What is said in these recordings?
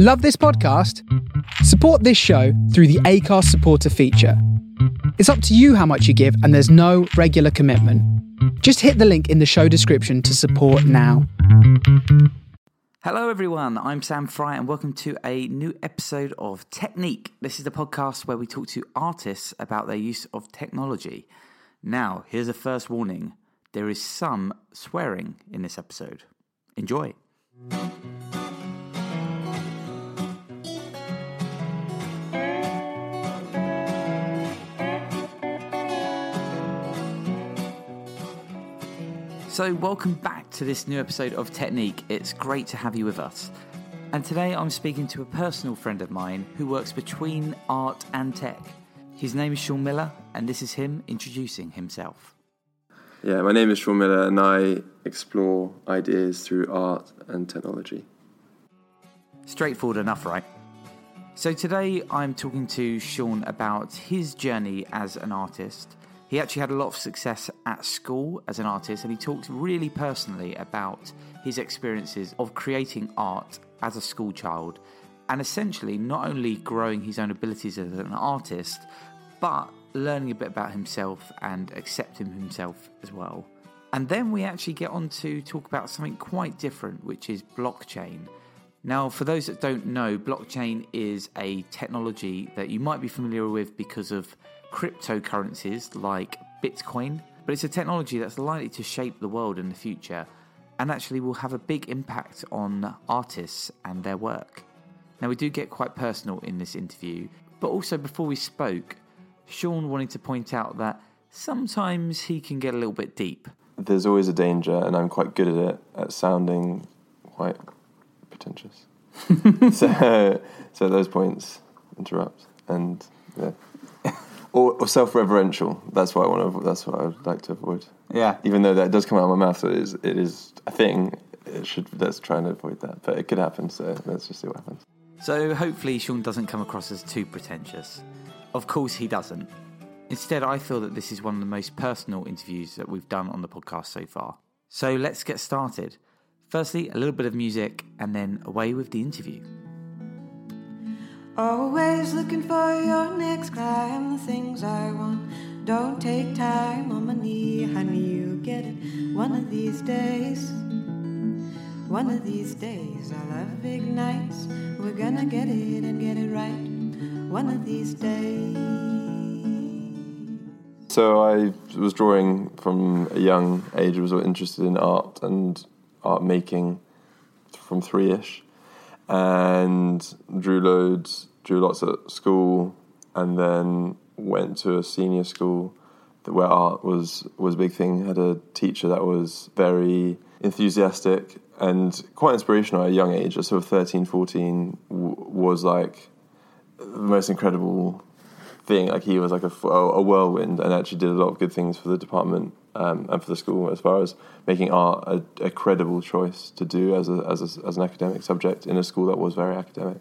Love this podcast? Support this show through the Acast supporter feature. It's up to you how much you give, and there's no regular commitment. Just hit the link in the show description to support now. Hello everyone, I'm Sam Fry and welcome to a new episode of Technique. This is the podcast where we talk to artists about their use of technology. Now, here's a first warning. There is some swearing in this episode. Enjoy. So welcome back to this new episode of Technique. It's great to have you with us. And today I'm speaking to a personal friend of mine who works between art and tech. His name is Sean Miller, and this is him introducing himself. Yeah, my name is Sean Miller, and I explore ideas through art and technology. Straightforward enough, right? So today I'm talking to Sean about his journey as an artist. He actually had a lot of success at school as an artist, and he talks really personally about his experiences of creating art as a school child, and essentially not only growing his own abilities as an artist, but learning a bit about himself and accepting himself as well. And then we actually get on to talk about something quite different, which is blockchain. Now, for those that don't know, blockchain is a technology that you might be familiar with because of cryptocurrencies like Bitcoin, but it's a technology that's likely to shape the world in the future and actually will have a big impact on artists and their work. Now, we do get quite personal in this interview, but also before we spoke, Sean wanted to point out that sometimes he can get a little bit deep. There's always a danger, and I'm quite good at it, at sounding quite pretentious. so at those points, interrupt and yeah. Or self-reverential. That's what I want. That's what I would like to avoid. Yeah. Even though that does come out of my mouth, so it is a thing. Let's try and avoid that. But it could happen. So let's just see what happens. So hopefully, Sean doesn't come across as too pretentious. Of course, he doesn't. Instead, I feel that this is one of the most personal interviews that we've done on the podcast so far. So let's get started. Firstly, a little bit of music, and then away with the interview. Always looking for your next climb, the things I want don't take time on my knee, honey, you get it one of these days, our love ignites, we're gonna get it and get it right, one of these days. So I was drawing from a young age, I was interested in art and art making from three-ish. And drew lots at school, and then went to a senior school where art was a big thing. Had a teacher that was very enthusiastic and quite inspirational at a young age. At sort of 13, 14, was like the most incredible thing. Like he was like a whirlwind, and actually did a lot of good things for the department and for the school as far as making art a credible choice to do as an academic subject in a school that was very academic.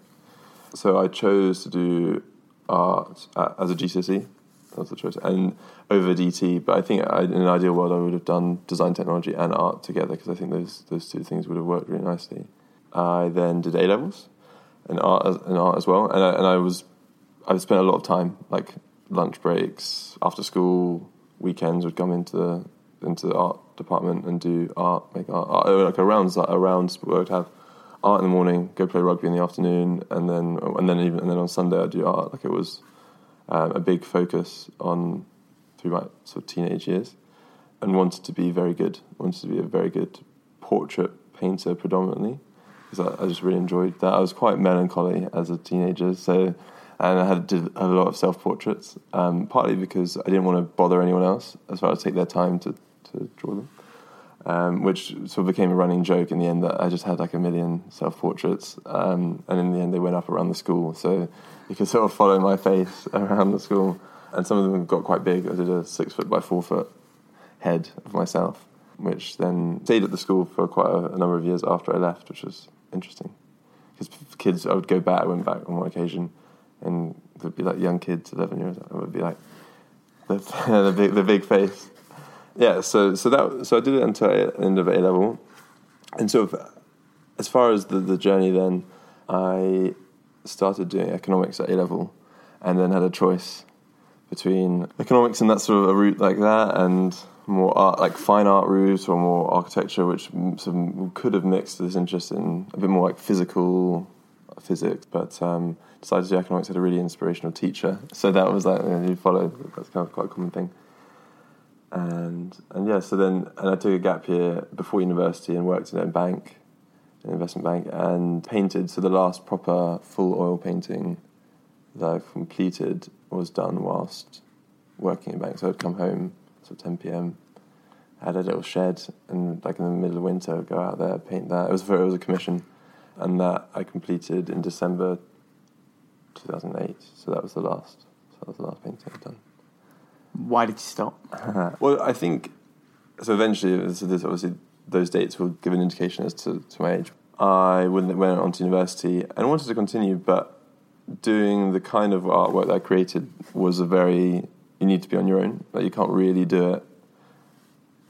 So I chose to do art as a GCSE. That was the choice, and over DT. But I think in an ideal world I would have done design technology and art together, because I think those two things would have worked really nicely. I then did A-levels and art as well, and I spent a lot of time, like lunch breaks, after school, weekends would come into the art department and do art, make art. Like around I would have art in the morning, go play rugby in the afternoon, and then on Sunday I'd do art. Like it was a big focus on through my sort of teenage years, and wanted to be a very good portrait painter predominantly, because I just really enjoyed that. I was quite melancholy as a teenager, so. And I did a lot of self-portraits, partly because I didn't want to bother anyone else as far as take their time to draw them, which sort of became a running joke in the end that I just had like a million self-portraits, and in the end they went up around the school, so you could sort of follow my face around the school. And some of them got quite big. I did a 6-foot by 4-foot head of myself, which then stayed at the school for quite a number of years after I left, which was interesting. Because kids, I went back on one occasion, and there'd be like young kids, 11 years old, it would be like the big face, yeah. So I did it until the end of A level, and sort of as far as the journey then, I started doing economics at A-level and then had a choice between economics and that sort of a route like that and more art, like fine art routes or more architecture, which sort of could have mixed this interest in a bit more like physical physics, but decided to do economics. Had a really inspirational teacher, so that was like, you know, you follow, that's kind of quite a common thing. And yeah, so then, and I took a gap year before university and worked in a bank, an investment bank, and painted. So the last proper full oil painting that I've completed was done whilst working in a bank. So I'd come home sort of 10 p.m, had a little shed, and like in the middle of winter, I'd go out there, paint that. It was a commission, and that I completed in December 2008. So that was the last. So that was the last painting I'd done. Why did you stop? Well, I think, so eventually, so this obviously those dates will give an indication as to my age. I went on to university and wanted to continue, but doing the kind of artwork that I created was you need to be on your own. Like, you can't really do it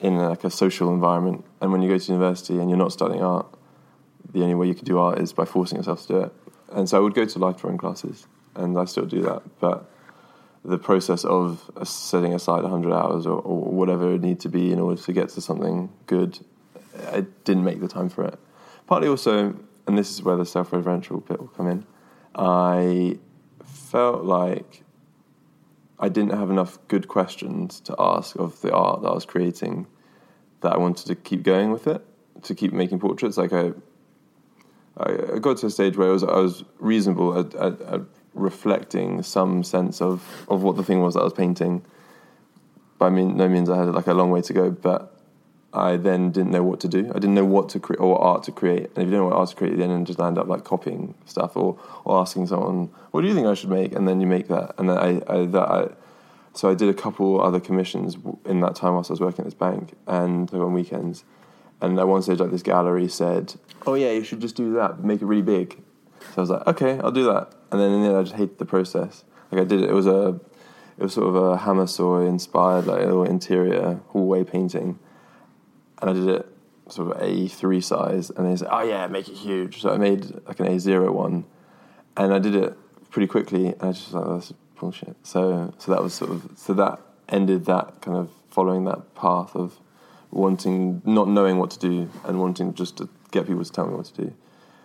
in like a social environment. And when you go to university and you're not studying art, the only way you can do art is by forcing yourself to do it. And so I would go to life drawing classes, and I still do that, but the process of setting aside 100 hours or whatever it would need to be in order to get to something good, I didn't make the time for it. Partly also, and this is where the self-referential bit will come in, I felt like I didn't have enough good questions to ask of the art that I was creating, that I wanted to keep going with it, to keep making portraits. Like, I got to a stage where I was reasonable at reflecting some sense of what the thing was that I was painting. By no means I had like a long way to go, but I then didn't know what to do. I didn't know what to create or what art to create. And if you don't know what art to create, then you just end up like copying stuff or asking someone, "What do you think I should make?" And then you make that. And then so I did a couple other commissions in that time whilst I was working at this bank and on weekends. And at one stage, like, this gallery said, "Oh yeah, you should just do that, make it really big." So I was like, "Okay, I'll do that." And then in the end, I just hated the process. Like, I did it. It was sort of a Hamasaur inspired like little interior hallway painting, and I did it sort of A3 size. And they said, "Oh yeah, make it huge." So I made like an A0 one, and I did it pretty quickly. And I just was like, "Oh, that's bullshit." So that was that ended that kind of following that path of wanting, not knowing what to do, and wanting just to get people to tell me what to do,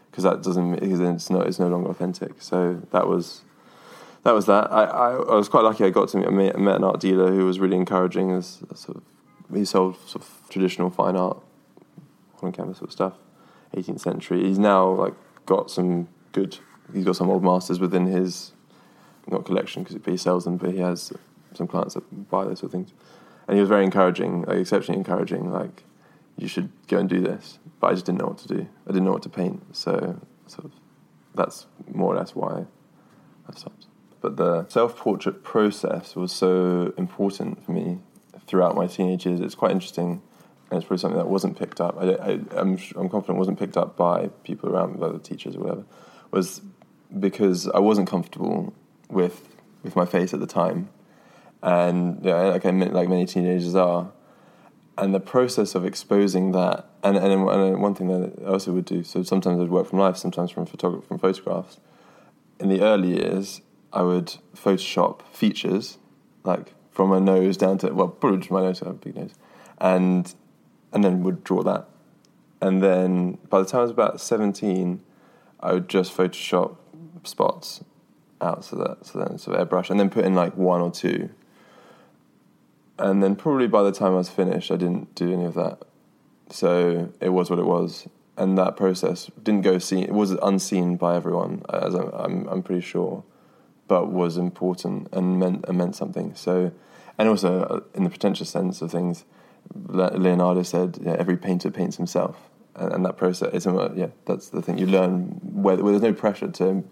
because it's no longer authentic. So that was that. I was quite lucky. I met an art dealer who was really encouraging. He sold sort of traditional fine art on canvas sort of stuff, 18th century. He's now like got some good. He's got some old masters within his not collection because he sells them, but he has some clients that buy those sort of things. And he was very encouraging, like exceptionally encouraging, like, "You should go and do this." But I just didn't know what to do. I didn't know what to paint. So sort of that's more or less why I stopped. But the self-portrait process was so important for me throughout my teenage years. It's quite interesting, and it's probably something that wasn't picked up. I'm confident wasn't picked up by people around me, by the teachers or whatever, was because I wasn't comfortable with my face at the time. And yeah, like many teenagers are, and the process of exposing that, and one thing that I also would do. So sometimes I'd work from life, sometimes from photographs. In the early years, I would Photoshop features, like from my nose down to, well, probably just my nose. I have a big nose, and then would draw that. And then by the time I was about 17, I would just Photoshop spots out, so airbrush, and then put in like one or two. And then probably by the time I was finished, I didn't do any of that. So it was what it was. And that process didn't go seen. It was unseen by everyone, as I'm pretty sure, but was important and meant something. So, and also in the pretentious sense of things, Leonardo said, yeah, every painter paints himself. And that process, that's the thing. You learn where there's no pressure to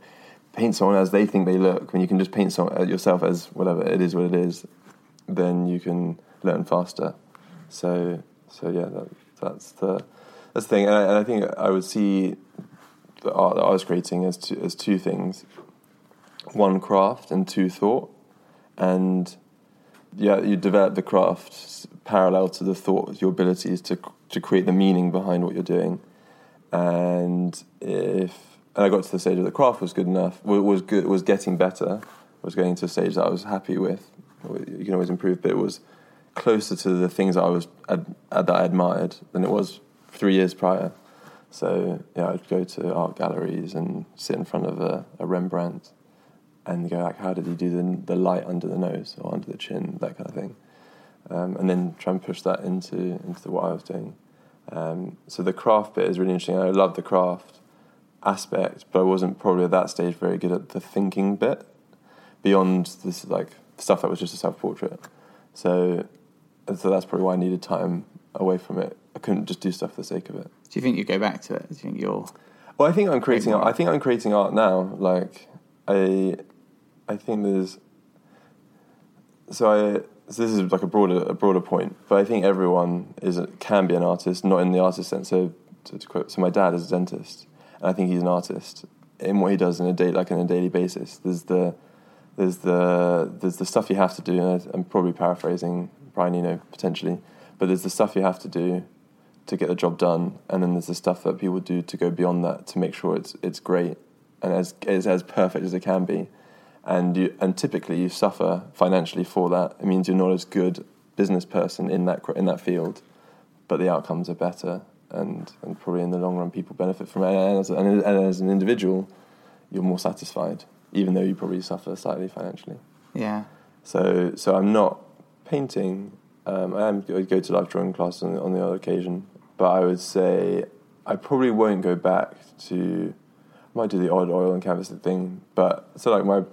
paint someone as they think they look, when you can just paint yourself as whatever, it is what it is. Then you can learn faster. So yeah, that's the thing. And I think I would see the art that I was creating as two things: one, craft, and two, thought. And yeah, you develop the craft parallel to the thought, your abilities to create the meaning behind what you're doing. And if and I got to the stage where the craft was good enough, was getting better, was getting to a stage that I was happy with. You can always improve, but it was closer to the things I was that I admired than it was 3 years prior. So yeah, I'd go to art galleries and sit in front of a Rembrandt and go like, how did he do the light under the nose or under the chin, that kind of thing, and then try and push that into what I was doing. So the craft bit is really interesting. I love the craft aspect, but I wasn't probably at that stage very good at the thinking bit beyond this like stuff that was just a self-portrait. So that's probably why I needed time away from it. I couldn't just do stuff for the sake of it. Do you think you go back to it? Do you think you're? Well, I think I'm creating. I think I'm creating art now. Like I think there's. So this is like a broader point, but I think everyone can be an artist, not in the artist sense. So to quote, so my dad is a dentist, and I think he's an artist in what he does on a daily basis. There's the stuff you have to do, and I'm probably paraphrasing Brian Eno potentially, but there's the stuff you have to do to get the job done, and then there's the stuff that people do to go beyond that to make sure it's great and as perfect as it can be. And typically you suffer financially for that. It means you're not as good business person in that field, but the outcomes are better, and probably in the long run people benefit from it. And as an individual, you're more satisfied, even though you probably suffer slightly financially. Yeah. So I'm not painting. I go to live drawing class on the other occasion, but I would say I probably won't go back to. I might do the odd oil and canvas thing, but so like my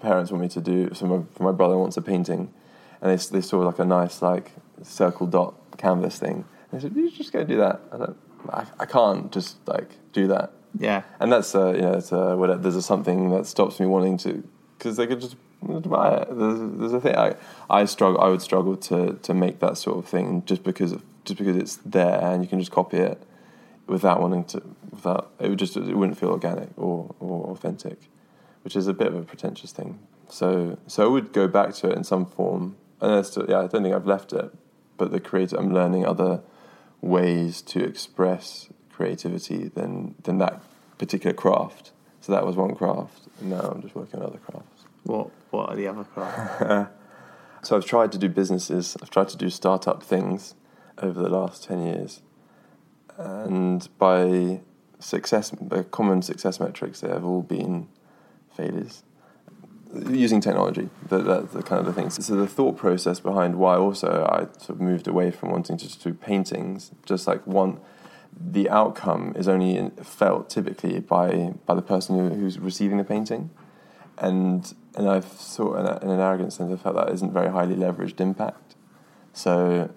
parents want me to do. So my brother wants a painting, and they saw like a nice like circle dot canvas thing. And they said, "You just go do that." I can't just like do that. Yeah, and that's there's something that stops me wanting to, because they could just buy it. There's a thing I would struggle to make that sort of thing just because it's there and you can just copy it it wouldn't feel organic or authentic, which is a bit of a pretentious thing. So I would go back to it in some form, and I don't think I've left it, but I'm learning other ways to express creativity than that particular craft. So that was one craft, and now I'm just working on other crafts. What are the other crafts? So I've tried to do businesses, I've tried to do startup things over the last 10 years, and by success, the common success metrics, they have all been failures. Using technology, that's the kind of the things. So the thought process behind why also I sort of moved away from wanting to just do paintings, just like one... The outcome is only felt typically by the person who's receiving the painting, and I've sort of, in an arrogant sense, I felt that isn't very highly leveraged impact. So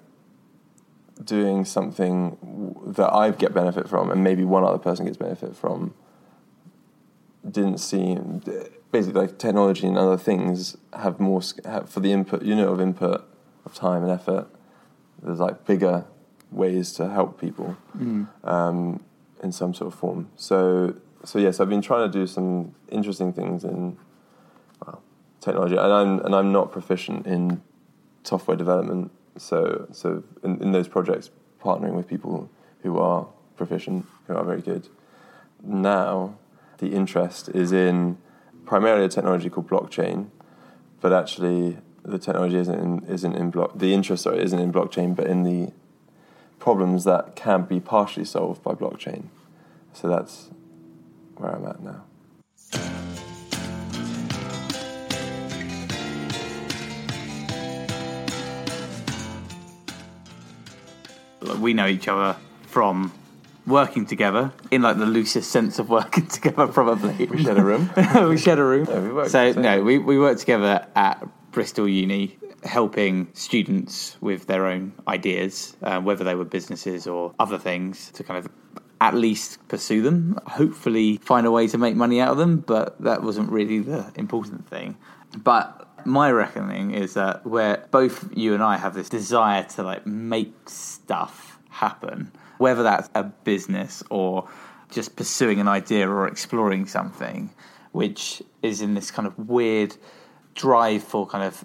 doing something that I get benefit from and maybe one other person gets benefit from didn't seem, basically like technology and other things have more for the input of input of time and effort. There's like bigger ways to help people in some sort of form. So I've been trying to do some interesting things in technology, and I'm not proficient in software development. So in those projects, partnering with people who are proficient, who are very good. Now, the interest is in primarily a technology called blockchain, but actually the technology isn't in blockchain, but in the problems that can be partially solved by blockchain. So that's where I'm at now. We know each other from working together, in like the loosest sense of working together, probably. We shared a room. No, we worked we worked together at Bristol Uni, helping students with their own ideas, whether they were businesses or other things, to kind of at least pursue them, hopefully find a way to make money out of them, but that wasn't really the important thing. But my reckoning is that where both you and I have this desire to like make stuff happen, whether that's a business or just pursuing an idea or exploring something, which is in this kind of weird drive for kind of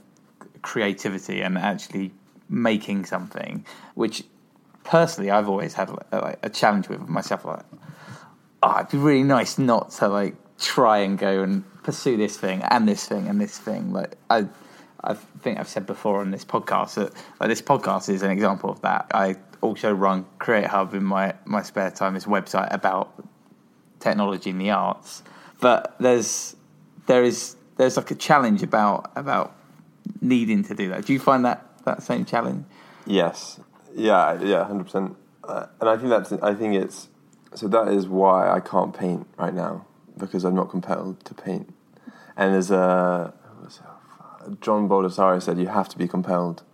creativity and actually making something, which personally I've always had a challenge with myself. Like, oh, it'd be really nice not to like try and go and pursue this thing and this thing and this thing. Like I think I've said before on this podcast that like this podcast is an example of that. I also run Create Hub in my spare time, this website about technology and the arts. But there's like a challenge about needing to do that. Do you find that same challenge? Yes. Yeah, 100%. And I think it's so that is why I can't paint right now, because I'm not compelled to paint. And there's John Baldessari said you have to be compelled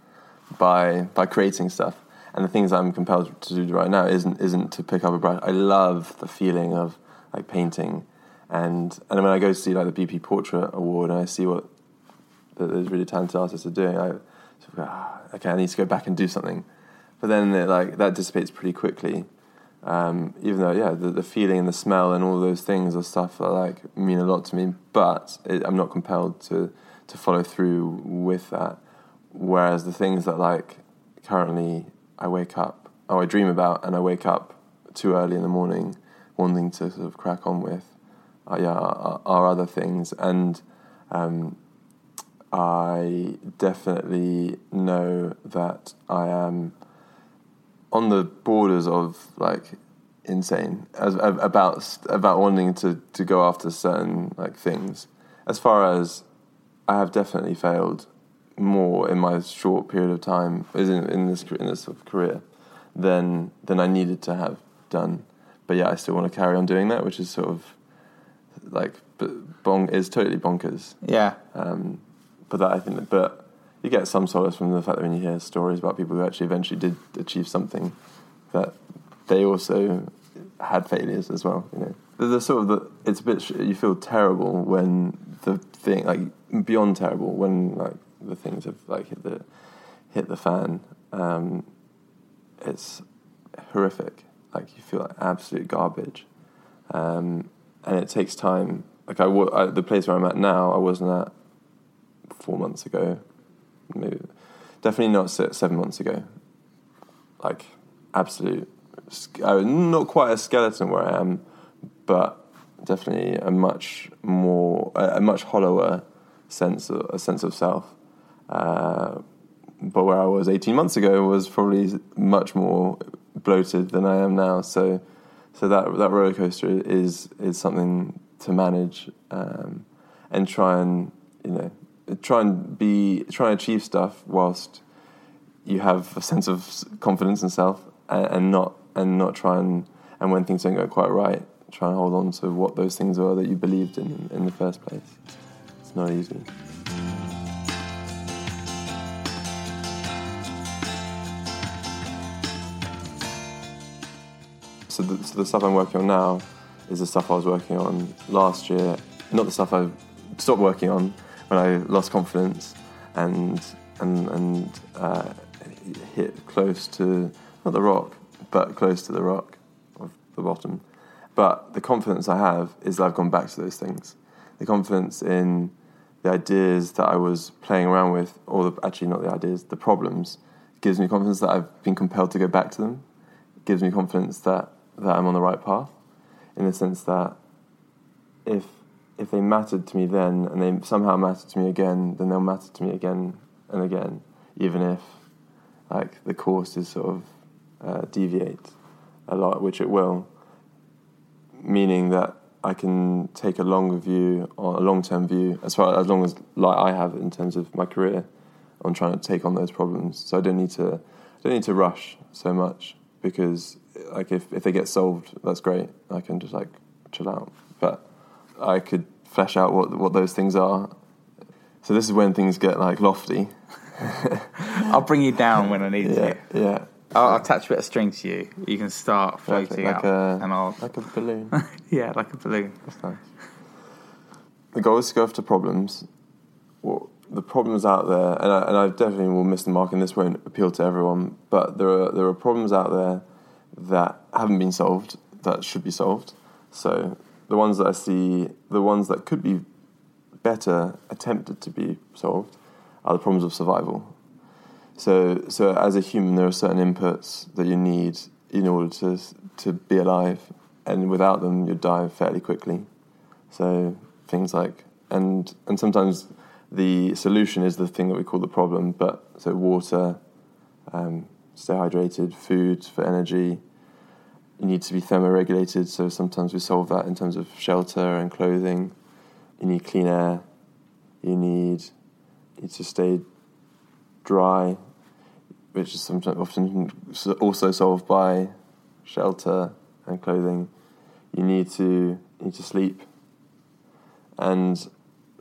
by creating stuff. And the things I'm compelled to do right now isn't to pick up a brush. I love the feeling of like painting, and when I go see like the BP Portrait Award and I see what those really talented artists are doing, I sort of go, okay, I need to go back and do something. But then that dissipates pretty quickly. Even though, yeah, the feeling and the smell and all those things are stuff that like mean a lot to me, but I'm not compelled to follow through with that. Whereas the things that like currently I dream about and I wake up too early in the morning wanting to sort of crack on with are other things. And I definitely know that I am on the borders of like insane about wanting to go after certain like things. As far as I have definitely failed more in my short period of time in this sort of career than I needed to have done. But yeah, I still want to carry on doing that, which is sort of like is totally bonkers. Yeah. But you get some solace from the fact that when you hear stories about people who actually eventually did achieve something, that they also had failures as well. You know, you feel terrible when the thing, like beyond terrible, when like the things have like hit the fan. It's horrific. Like you feel like absolute garbage, and it takes time. Like the place where I'm at now, I wasn't at 4 months ago. Maybe, definitely not 7 months ago. Like absolute, not quite a skeleton where I am, but definitely a much hollower sense of self. But where I was 18 months ago was probably much more bloated than I am now. So that roller coaster is something to manage, and try and try and achieve stuff whilst you have a sense of confidence in self, and not try and when things don't go quite right, try and hold on to what those things were that you believed in the first place. It's not easy. So the stuff I'm working on now is the stuff I was working on last year, not the stuff I stopped working on when I lost confidence and hit close to, not the rock, but close to the rock of the bottom. But the confidence I have is that I've gone back to those things. The confidence in the ideas that I was playing around with, the problems, gives me confidence that I've been compelled to go back to them. It gives me confidence that I'm on the right path, in the sense that if they mattered to me then, and they somehow matter to me again, then they'll matter to me again and again, even if like the course is sort of deviate a lot, which it will, meaning that I can take a longer view or a long-term view, as long as like I have in terms of my career, on trying to take on those problems. So I don't need to rush so much, because like if they get solved, that's great. I can just like chill out, but I could flesh out what those things are. So this is when things get like lofty. I'll bring you down when I need to. Yeah. I'll attach a bit of string to you. You can start floating like up, and I'll like a balloon. Yeah, like a balloon. That's nice. The goal is to go after problems. Well, the problems out there, and I definitely will miss the mark, and this won't appeal to everyone. But there are problems out there that haven't been solved that should be solved. So the ones that I see, the ones that could be better attempted to be solved, are the problems of survival. So as a human, there are certain inputs that you need in order to be alive, and without them you'd die fairly quickly. So things like, and sometimes the solution is the thing that we call the problem, but so water, stay hydrated, food for energy, you need to be thermoregulated, so sometimes we solve that in terms of shelter and clothing. You need clean air, you need to stay dry, which is sometimes often also solved by shelter and clothing. You need to sleep, and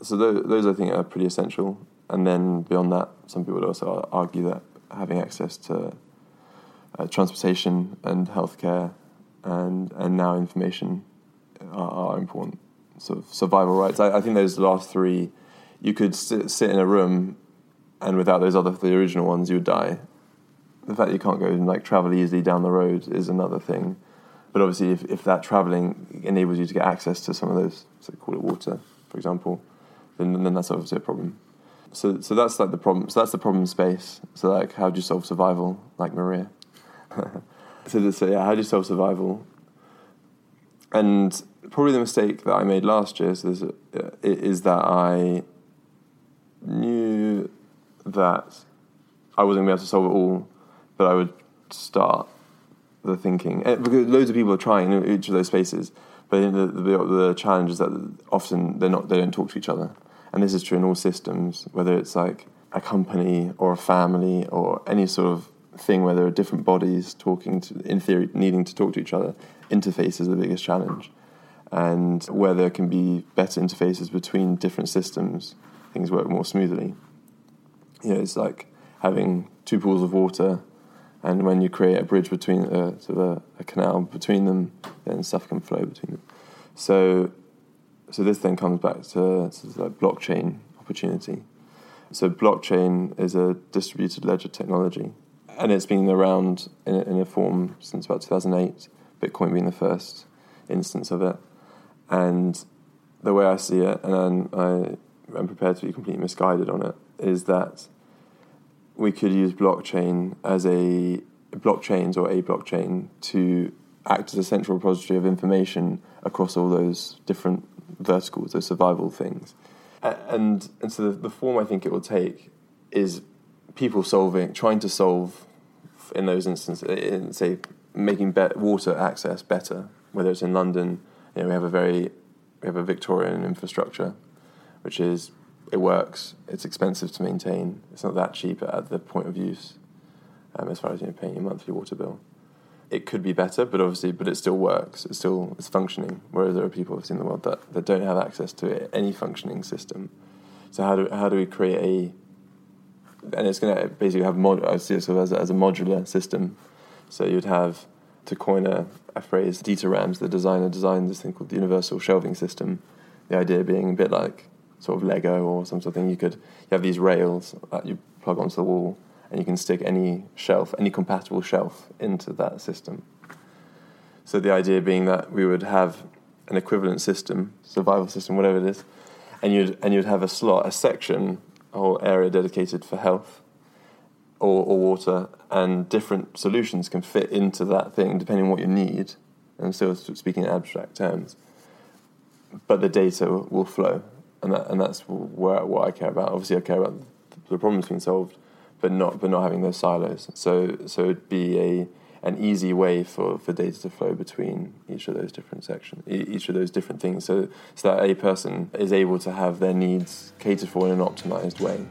so those I think are pretty essential. And then beyond that, some people would also argue that having access to transportation and healthcare and now information are important sort of survival rights. I think those last three, you could sit in a room, and without those other, the original ones, you would die. The fact that you can't go and like travel easily down the road is another thing. But obviously, if that travelling enables you to get access to some of those, so call it water, for example, then that's obviously a problem. So that's like the problem. So that's the problem space. So like, how do you solve survival? Like Maria. So how do you solve survival? And probably the mistake that I made last year is that I knew that I wasn't going to be able to solve it all, but I would start the thinking. Because loads of people are trying in each of those spaces, but the challenge is that often they don't talk to each other. And this is true in all systems, whether it's like a company or a family or any sort of thing where there are different bodies talking to, in theory, needing to talk to each other. Interface is the biggest challenge. And where there can be better interfaces between different systems, things work more smoothly. You know, it's like having two pools of water, and when you create a bridge between sort of a canal between them, then stuff can flow between them. So this then comes back to the blockchain opportunity. So blockchain is a distributed ledger technology, and it's been around in a form since about 2008, Bitcoin being the first instance of it. And the way I see it, and I am prepared to be completely misguided on it, is that we could use blockchain to act as a central repository of information across all those different verticals, those survival things. And so the form I think it will take is people trying to solve in those instances, say making water access better, whether it's in London. You know, we have a Victorian infrastructure, which is, it works, it's expensive to maintain, it's not that cheap at the point of use, as far as paying your monthly water bill. It could be better, but it still works, it's functioning, whereas there are people obviously in the world that don't have access to it, any functioning system. So how do we create and it's going to basically have, I see it sort of as a modular system. So you'd have, to coin a phrase, Dieter Rams, the designer, designed this thing called the Universal Shelving System, the idea being a bit like sort of Lego or some sort of thing. You have these rails that you plug onto the wall, and you can stick any compatible shelf into that system. So the idea being that we would have an equivalent system, survival system, whatever it is, and you'd have a slot, a section, a whole area dedicated for health or water, and different solutions can fit into that thing depending on what you need. And still speaking in abstract terms, but the data will flow. And that's what I care about. Obviously, I care about the problems being solved, but not having those silos. So it'd be an easy way for data to flow between each of those different sections, each of those different things. So that a person is able to have their needs catered for in an optimized way.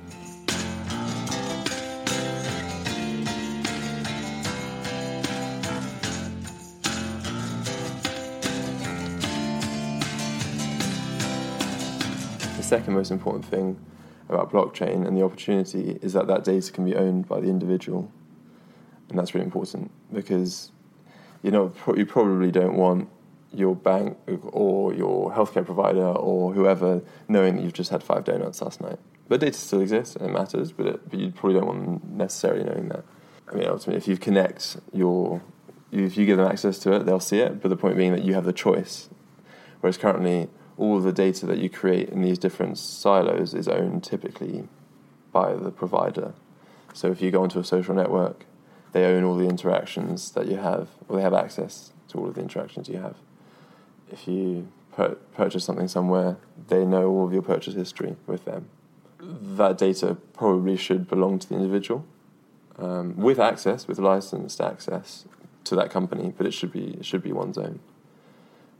The second most important thing about blockchain and the opportunity is that data can be owned by the individual, and that's really important, because you probably don't want your bank or your healthcare provider or whoever knowing that you've just had 5 donuts last night. But data still exists and it matters, but you probably don't want them necessarily knowing that. I mean, ultimately, if you connect if you give them access to it, they'll see it. But the point being that you have the choice, whereas currently, all the data that you create in these different silos is owned typically by the provider. So if you go onto a social network, they own all the interactions that you have, or they have access to all of the interactions you have. if you purchase something somewhere, they know all of your purchase history with them. That data probably should belong to the individual, with access, with licensed access to that company, but it should be one's own.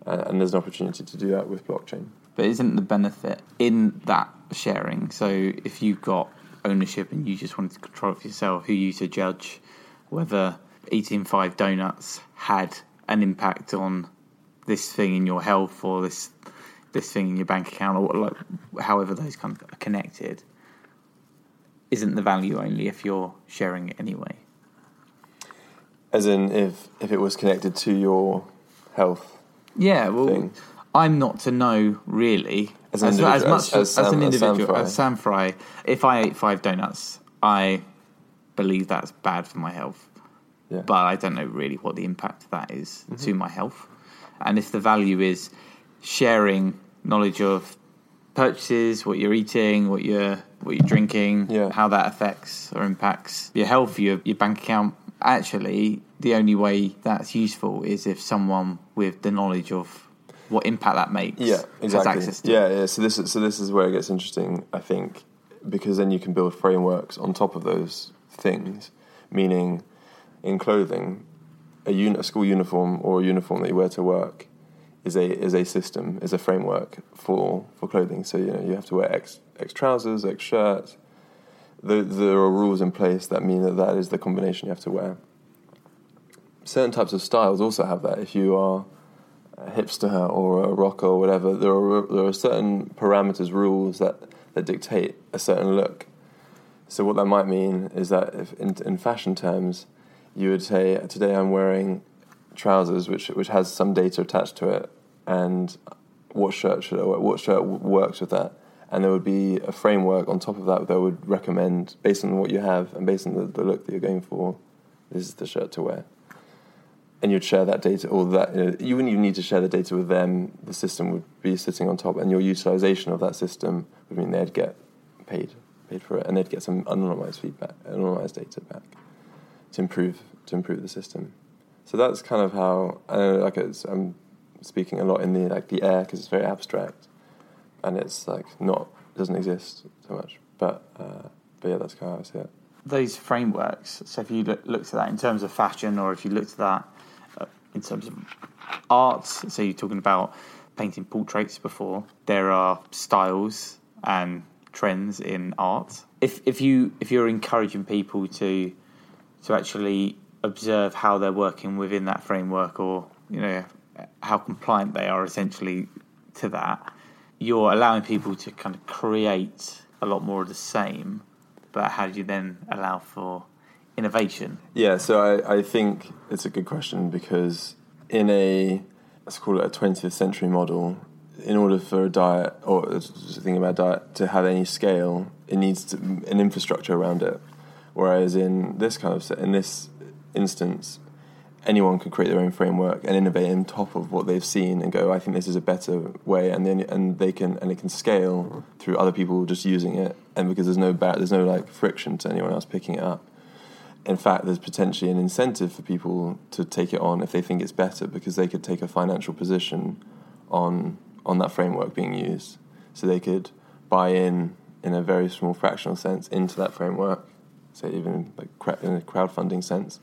And there's an opportunity to do that with blockchain. But isn't the benefit in that sharing? So if you've got ownership and you just wanted to control it for yourself, who are you to judge whether eating 5 donuts had an impact on this thing in your health or this thing in your bank account, or like however those kind of are connected? Isn't the value only if you're sharing it anyway? As in, if it was connected to your health. Yeah, well, thing. I'm not to know, really, as much as an individual, as Sam Fry. If I ate 5 donuts, I believe that's bad for my health. Yeah. But I don't know really what the impact of that is to my health. And if the value is sharing knowledge of purchases, what you're eating, what you're drinking, how that affects or impacts your health, your bank account, actually, the only way that's useful is if someone with the knowledge of what impact that makes has access to it. Yeah, so this is where it gets interesting, I think, because then you can build frameworks on top of those things, meaning in clothing, a school uniform or a uniform that you wear to work is a system, is a framework for clothing. So, you know, you have to wear X trousers, X shirt. There are rules in place that mean that is the combination you have to wear. Certain types of styles also have that. If you are a hipster or a rocker or whatever, there are certain parameters, rules that dictate a certain look. So what that might mean is that if in fashion terms, you would say, today I'm wearing trousers, which has some data attached to it, and what shirt should I wear? What shirt works with that? And there would be a framework on top of that that would recommend, based on what you have and based on the look that you're going for, this is the shirt to wear. And you'd share that data, or that, you know, you wouldn't even need to share the data with them. The system would be sitting on top, and your utilization of that system would mean they'd get paid for it, and they'd get some anonymized data back to improve the system. So that's kind of how I'm speaking a lot in the air, because it's very abstract. And it's doesn't exist so much, but yeah, that's kind of how I see it. Those frameworks. So if you looked at that in terms of fashion, or if you looked at that in terms of art, so you're talking about painting portraits before. There are styles and trends in art. If you're encouraging people to actually observe how they're working within that framework, or you know how compliant they are essentially to that. You're allowing people to kind of create a lot more of the same, but how do you then allow for innovation? Yeah, so I think it's a good question, because in let's call it a 20th century model, in order for a diet, or just thinking about diet, to have any scale, it needs an infrastructure around it. Whereas in this instance, anyone could create their own framework and innovate on top of what they've seen and go, I think this is a better way, and it can scale through other people just using it, and because there's no friction to anyone else picking it up. In fact, there's potentially an incentive for people to take it on if they think it's better, because they could take a financial position on that framework being used, so they could buy in a very small fractional sense into that framework, say even in a crowdfunding sense.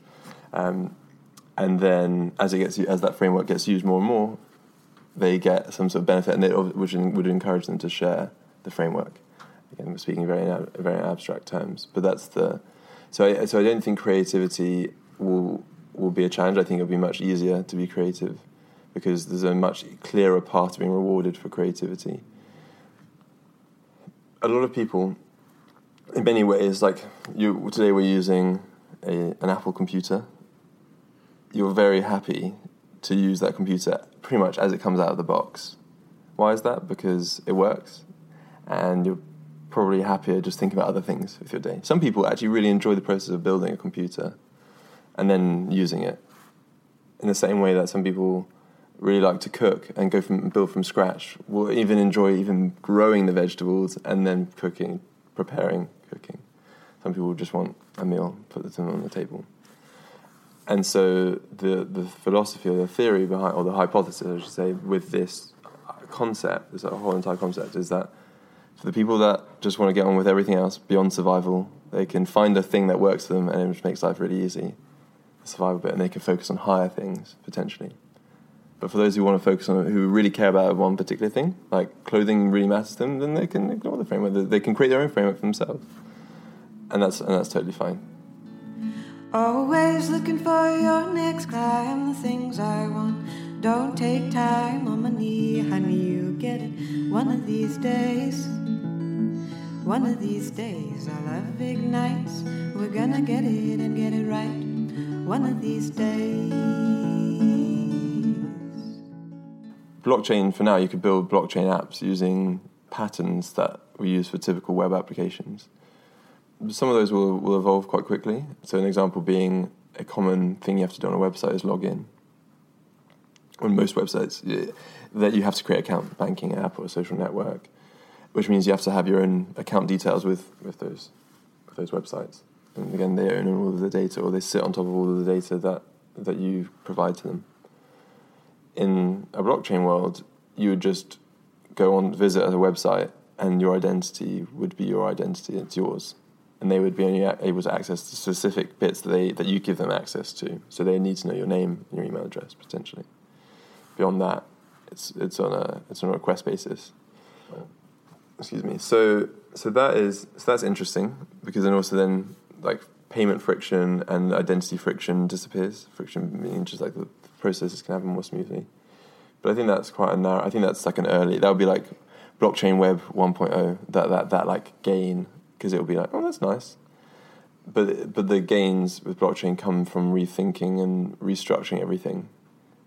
And then, as that framework gets used more and more, they get some sort of benefit, which would encourage them to share the framework. Again, we're speaking very abstract terms, but that's the. So I don't think creativity will be a challenge. I think it'll be much easier to be creative, because there's a much clearer path to being rewarded for creativity. A lot of people, in many ways, today we're using an Apple computer. You're very happy to use that computer pretty much as it comes out of the box. Why is that? Because it works, and you're probably happier just thinking about other things with your day. Some people actually really enjoy the process of building a computer and then using it, in the same way that some people really like to cook and build from scratch, will even enjoy growing the vegetables and then preparing cooking. Some people just want a meal, put them on the table. And so the philosophy or the theory behind, or the hypothesis, I should say, with this concept, this whole entire concept, is that for the people that just want to get on with everything else beyond survival, they can find a thing that works for them and it makes life really easy, the survival bit, and they can focus on higher things, potentially. But for those who want to focus on, who really care about one particular thing, like clothing really matters to them, then they can ignore the framework. They can create their own framework for themselves. And that's totally fine. Always looking for your next climb, the things I want. Don't take time on my knee, honey, you get it. One of these days, one of these days, our love ignites. We're gonna get it and get it right. One of these days. Blockchain, for now, you could build blockchain apps using patterns that we use for typical web applications. Some of those will evolve quite quickly. So an example being a common thing you have to do on a website is log in. On most websites, that you have to create an account, banking app or a social network, which means you have to have your own account details with those websites. And again, they own all of the data, or they sit on top of all of the data that you provide to them. In a blockchain world, you would just go on, visit a website, and your identity would be your identity, it's yours. And they would be only able to access the specific bits that you give them access to. So they need to know your name and your email address, potentially. Beyond that, it's on a request basis. Excuse me. So that's interesting, because then also then, like, payment friction and identity friction disappears. Friction meaning just like the processes can happen more smoothly. But I think that's quite a narrow. I think that's like an early. That would be like blockchain web 1.0. That like gain. Because it'll be like, oh, that's nice. But the gains with blockchain come from rethinking and restructuring everything,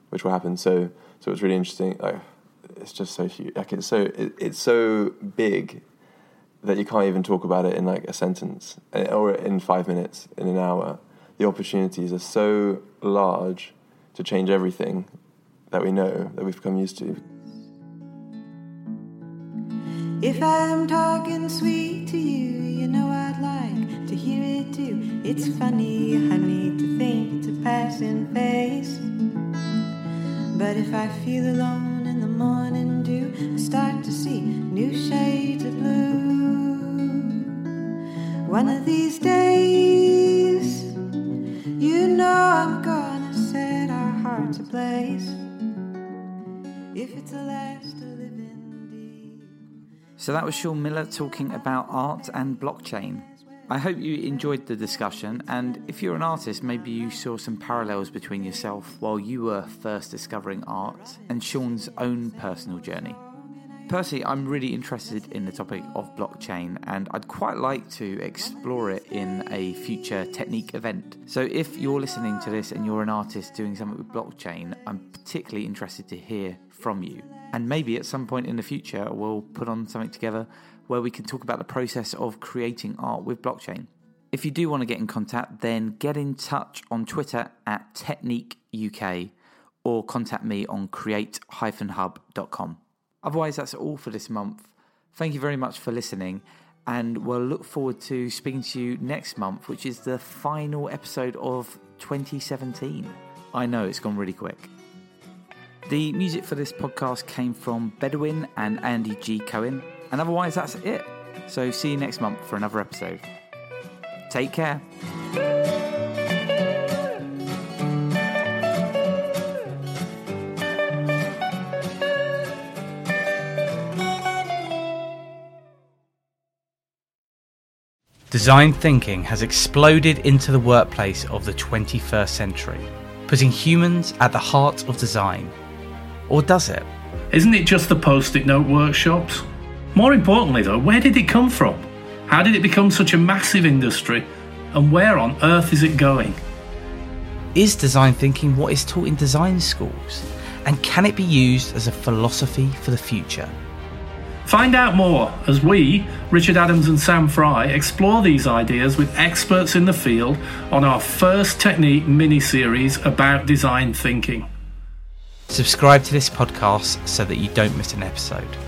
which will happen. So it's really interesting. Like, it's just so huge. Like, it's so big that you can't even talk about it in like a sentence, or in 5 minutes, in an hour. The opportunities are so large to change everything that we know, that we've become used to. If I'm talking sweet to you, you know I'd like to hear it too. It's funny, honey, to think it's a passing phase. But if I feel alone in the morning dew, I start to see new shades of blue. One of these days, you know I'm gonna set our hearts ablaze. If it's the last of living. So that was Sean Miller talking about art and blockchain. I hope you enjoyed the discussion, and if you're an artist, maybe you saw some parallels between yourself while you were first discovering art and Sean's own personal journey. Personally, I'm really interested in the topic of blockchain, and I'd quite like to explore it in a future Technique event. So if you're listening to this and you're an artist doing something with blockchain, I'm particularly interested to hear from you. And maybe at some point in the future, we'll put on something together where we can talk about the process of creating art with blockchain. If you do want to get in contact, then get in touch on Twitter at Technique UK, or contact me on create-hub.com. Otherwise, that's all for this month. Thank you very much for listening, and we'll look forward to speaking to you next month, which is the final episode of 2017. I know, it's gone really quick. The music for this podcast came from Bedouin and Andy G. Cohen. And otherwise, that's it. So see you next month for another episode. Take care. Design thinking has exploded into the workplace of the 21st century, putting humans at the heart of design. Or does it? Isn't it just the post-it note workshops? More importantly though, where did it come from? How did it become such a massive industry? And where on earth is it going? Is design thinking what is taught in design schools? And can it be used as a philosophy for the future? Find out more as we, Richard Adams and Sam Fry, explore these ideas with experts in the field on our first Technique mini-series about design thinking. Subscribe to this podcast so that you don't miss an episode.